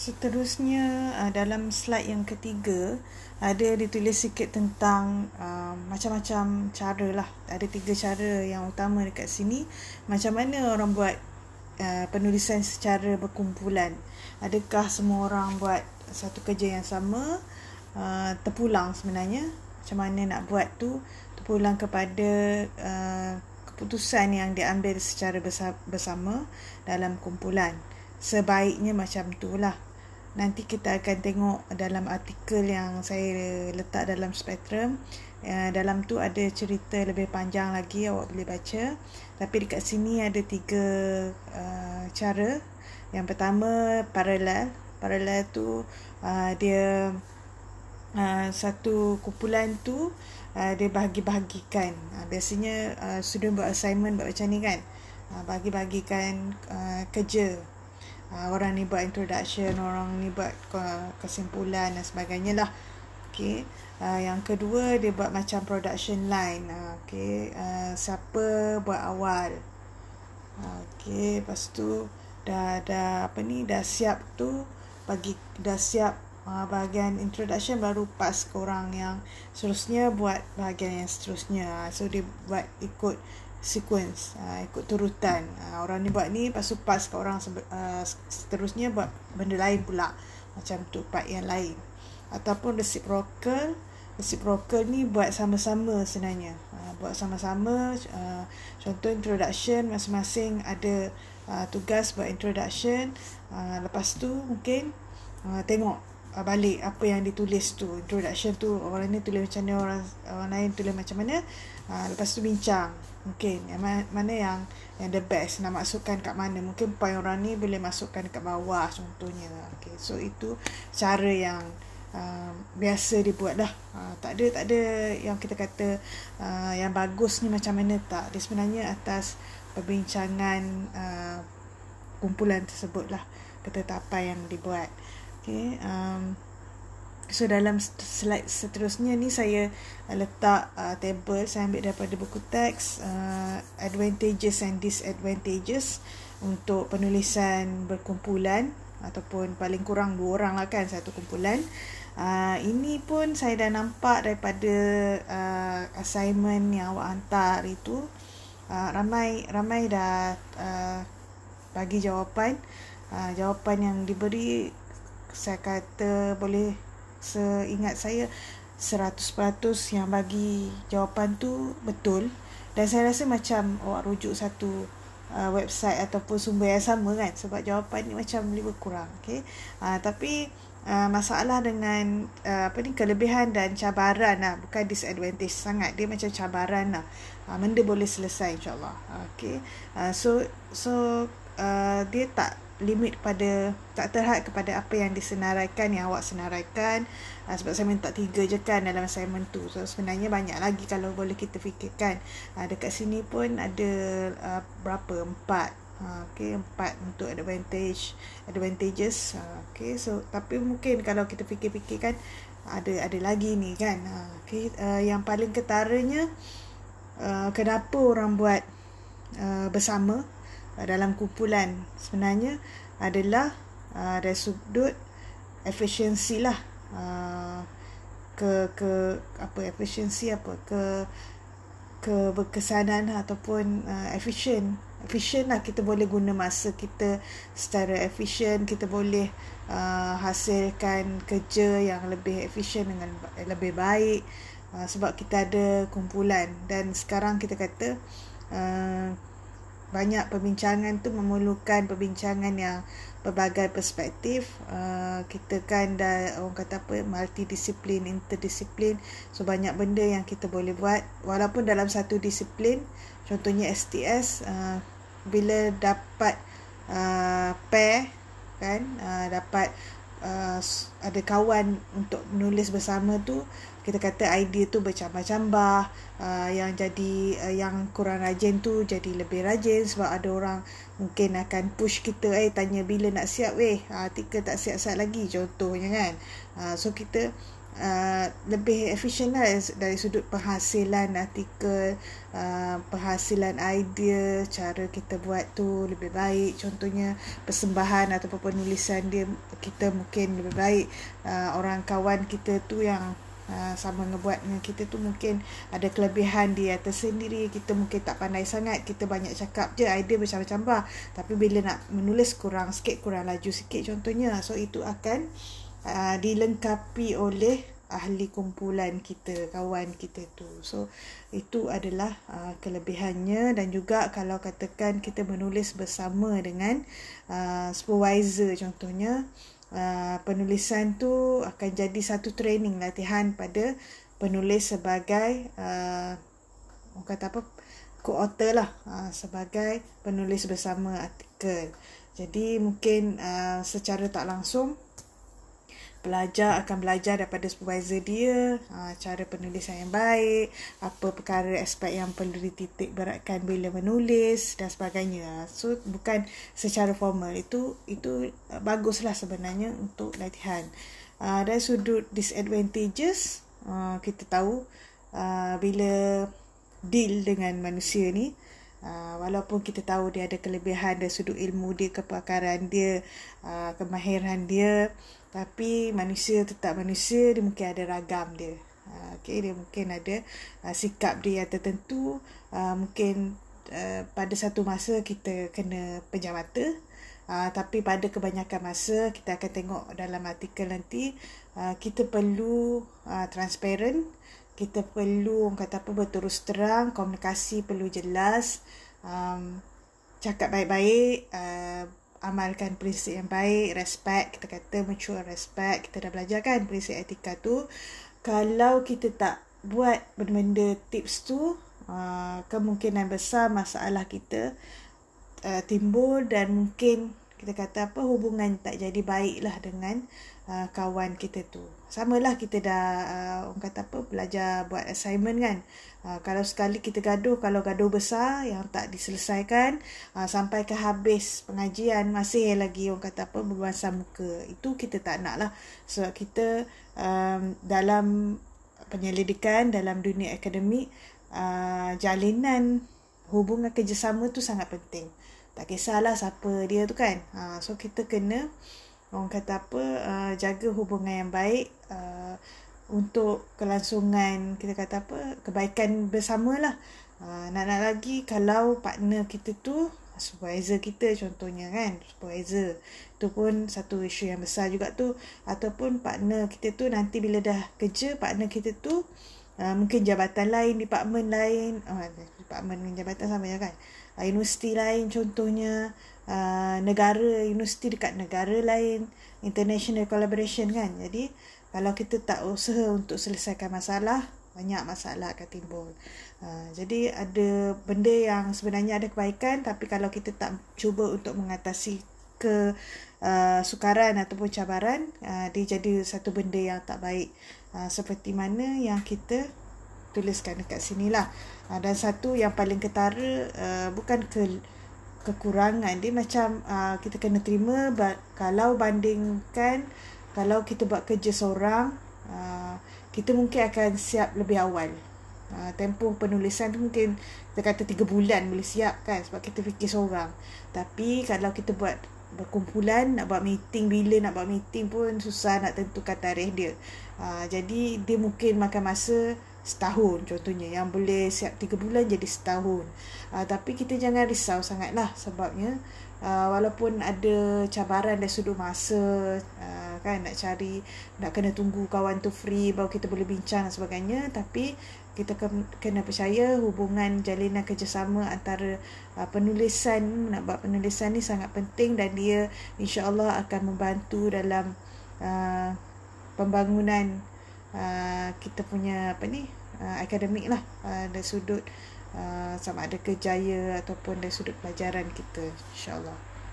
Seterusnya dalam slide yang ketiga ada ditulis sikit tentang macam-macam cara lah. Ada 3 cara yang utama dekat sini. Macam mana orang buat penulisan secara berkumpulan. Adakah semua orang buat satu kerja yang sama? Terpulang sebenarnya. Macam mana nak buat tu terpulang kepada keputusan yang diambil secara bersama dalam kumpulan. Sebaiknya macam itulah. Nanti kita akan tengok dalam artikel yang saya letak dalam Spectrum. Dalam tu ada cerita lebih panjang lagi, awak boleh baca. Tapi dekat sini ada 3 cara. Yang pertama, paralel. Paralel tu dia satu kumpulan tu dia bahagi-bahagikan. Biasanya student buat assignment buat macam ni kan. Bahagi-bahagikan kerja. Orang ni buat introduction, orang ni buat kesimpulan dan sebagainya lah. Okay. Yang kedua, dia buat macam production line. Okay. Siapa buat awal. Okay. Lepas tu dah apa ni, dah siap tu bagi, dah siap bahagian introduction, baru pass ke orang yang seterusnya buat bahagian yang seterusnya. So dia buat ikut sequence, ikut turutan. Orang ni buat ni, lepas tu pass ke orang seterusnya buat benda lain pula. Macam tu, part yang lain. Ataupun reciprocal. Reciprocal ni buat sama-sama sebenarnya. Buat sama-sama. Contoh introduction, masing-masing ada tugas buat introduction. Lepas tu mungkin tengok balik apa yang ditulis tu. Introduction tu orang ni tulis macam mana, orang lain tulis macam mana. Lepas tu bincang mungkin mana yang the best, nak masukkan kat mana. Mungkin point orang ni boleh masukkan kat bawah contohnya. Okay, so itu cara yang biasa dibuat lah. Tak ada yang kita kata yang bagus ni macam mana, tak. Dia sebenarnya atas perbincangan kumpulan tersebut lah, ketetapan yang dibuat. Okay, so dalam slide seterusnya ni saya letak table. Saya ambil daripada buku teks advantages and disadvantages untuk penulisan berkumpulan ataupun paling kurang 2 orang lah kan satu kumpulan. Ini pun saya dah nampak daripada assignment yang awak hantar hari tu. Ramai dah bagi jawapan. Jawapan yang diberi, saya kata boleh seingat saya 100% yang bagi jawapan tu betul. Dan saya rasa macam awak rujuk satu website ataupun sumber yang sama kan, sebab jawapan ni macam boleh berkurang. Okay? Tapi masalah dengan kelebihan dan cabaran lah. Bukan disadvantage sangat, dia macam cabaran lah. Benda boleh selesai insyaAllah. Okay? So dia tak limit pada, tak terhad kepada apa yang disenaraikan, yang awak senaraikan. Sebab saya minta 3 je kan dalam assignment tu. So sebenarnya banyak lagi kalau boleh kita fikirkan. Dekat sini pun ada berapa? 4. Okay, 4 untuk advantages. Okay, so tapi mungkin kalau kita fikir-fikirkan ada lagi ni kan. Okay, yang paling ketaranya kenapa orang buat bersama dalam kumpulan sebenarnya adalah dari sudut efisiensi lah. Keberkesanan ataupun efisien lah. Kita boleh guna masa kita secara efisien, kita boleh hasilkan kerja yang lebih efisien dengan lebih baik sebab kita ada kumpulan. Dan sekarang kita kata banyak perbincangan tu memerlukan perbincangan yang berbagai perspektif. Kita kan dah, orang kata apa, multidisiplin, interdisiplin. So banyak benda yang kita boleh buat walaupun dalam satu disiplin. Contohnya STS, bila dapat pair kan, dapat ada kawan untuk menulis bersama tu, kita kata idea tu bercambah-cambah. Yang jadi yang kurang rajin tu jadi lebih rajin sebab ada orang mungkin akan push kita, tanya bila nak siap, artikel tak siap-siap lagi contohnya kan. So kita lebih efisien lah dari sudut penghasilan artikel, penghasilan idea, cara kita buat tu lebih baik. Contohnya persembahan atau penulisan dia kita mungkin lebih baik. Orang kawan kita tu yang sama ngebuat dengan kita tu mungkin ada kelebihan dia tersendiri. Kita mungkin tak pandai sangat, kita banyak cakap je, idea bercambah-cambah, tapi bila nak menulis kurang sikit, kurang laju sikit contohnya. So itu akan dilengkapi oleh ahli kumpulan kita, kawan kita tu. So itu adalah kelebihannya. Dan juga kalau katakan kita menulis bersama dengan supervisor contohnya, penulisan tu akan jadi satu training, latihan pada penulis sebagai orang kata apa, co-author lah, sebagai penulis bersama artikel. Jadi mungkin secara tak langsung pelajar akan belajar daripada supervisor dia cara penulisan yang baik, apa perkara aspek yang perlu dititik beratkan bila menulis dan sebagainya. So bukan secara formal, itu baguslah sebenarnya untuk latihan. Dari sudut disadvantages, kita tahu bila deal dengan manusia ni, walaupun kita tahu dia ada kelebihan dari sudut ilmu dia, kepakaran dia, kemahiran dia, tapi manusia tetap manusia, dia mungkin ada ragam dia. Okay, dia mungkin ada sikap dia yang tertentu. Mungkin pada satu masa kita kena pejam mata, tapi pada kebanyakan masa kita akan tengok dalam artikel nanti, kita perlu transparent. Kita perlu, orang kata apa, berterus terang, komunikasi perlu jelas, cakap baik-baik, amalkan prinsip yang baik, respect, kita kata mutual respect, kita dah belajar kan prinsip etika tu. Kalau kita tak buat benda-benda tips tu, kemungkinan besar masalah kita timbul, dan mungkin kita kata apa, hubungan tak jadi baiklah dengan kawan kita tu. Samalah kita dah orang kata apa, belajar buat assignment kan. Kalau sekali kita gaduh, kalau gaduh besar yang tak diselesaikan sampai ke habis pengajian masih lagi orang kata apa berbahasa muka, itu kita tak nak lah. Sebab kita dalam penyelidikan, dalam dunia akademik, jalinan hubungan kerjasama tu sangat penting. Tak kisahlah siapa dia tu kan. So kita kena, orang kata apa, jaga hubungan yang baik untuk kelangsungan, kita kata apa, kebaikan bersamalah. Nak lagi kalau partner kita tu supervisor kita contohnya kan, supervisor tu pun satu isu yang besar juga tu. Ataupun partner kita tu nanti bila dah kerja, partner kita tu mungkin jabatan lain, department lain, department dengan jabatan sama je kan, universiti lain contohnya, negara, universiti dekat negara lain, international collaboration kan. Jadi kalau kita tak usaha untuk selesaikan masalah, banyak masalah akan timbul. Jadi ada benda yang sebenarnya ada kebaikan, tapi kalau kita tak cuba untuk mengatasi kesukaran ataupun cabaran, dia jadi satu benda yang tak baik, seperti mana yang kita tuliskan dekat sinilah. Dan satu yang paling ketara, bukan kekurangan dia, macam kita kena terima kalau bandingkan kalau kita buat kerja seorang, kita mungkin akan siap lebih awal. Tempoh penulisan tu mungkin kita kata 3 bulan boleh siap kan, sebab kita fikir seorang. Tapi kalau kita buat berkumpulan, nak buat meeting, bila nak buat meeting pun susah nak tentukan tarikh dia. Jadi dia mungkin makan masa setahun contohnya, yang boleh siap 3 bulan jadi setahun. Tapi kita jangan risau sangatlah, sebabnya walaupun ada cabaran dari sudut masa, kan nak cari, nak kena tunggu kawan tu free baru kita boleh bincang dan sebagainya, tapi kita kena percaya hubungan jalinan kerjasama antara penulisan, nak buat penulisan ni sangat penting, dan dia insya-Allah akan membantu dalam pembangunan kita punya apa ni, akademik lah, dari sudut sama ada kejaya ataupun dari sudut pelajaran kita, insya-Allah.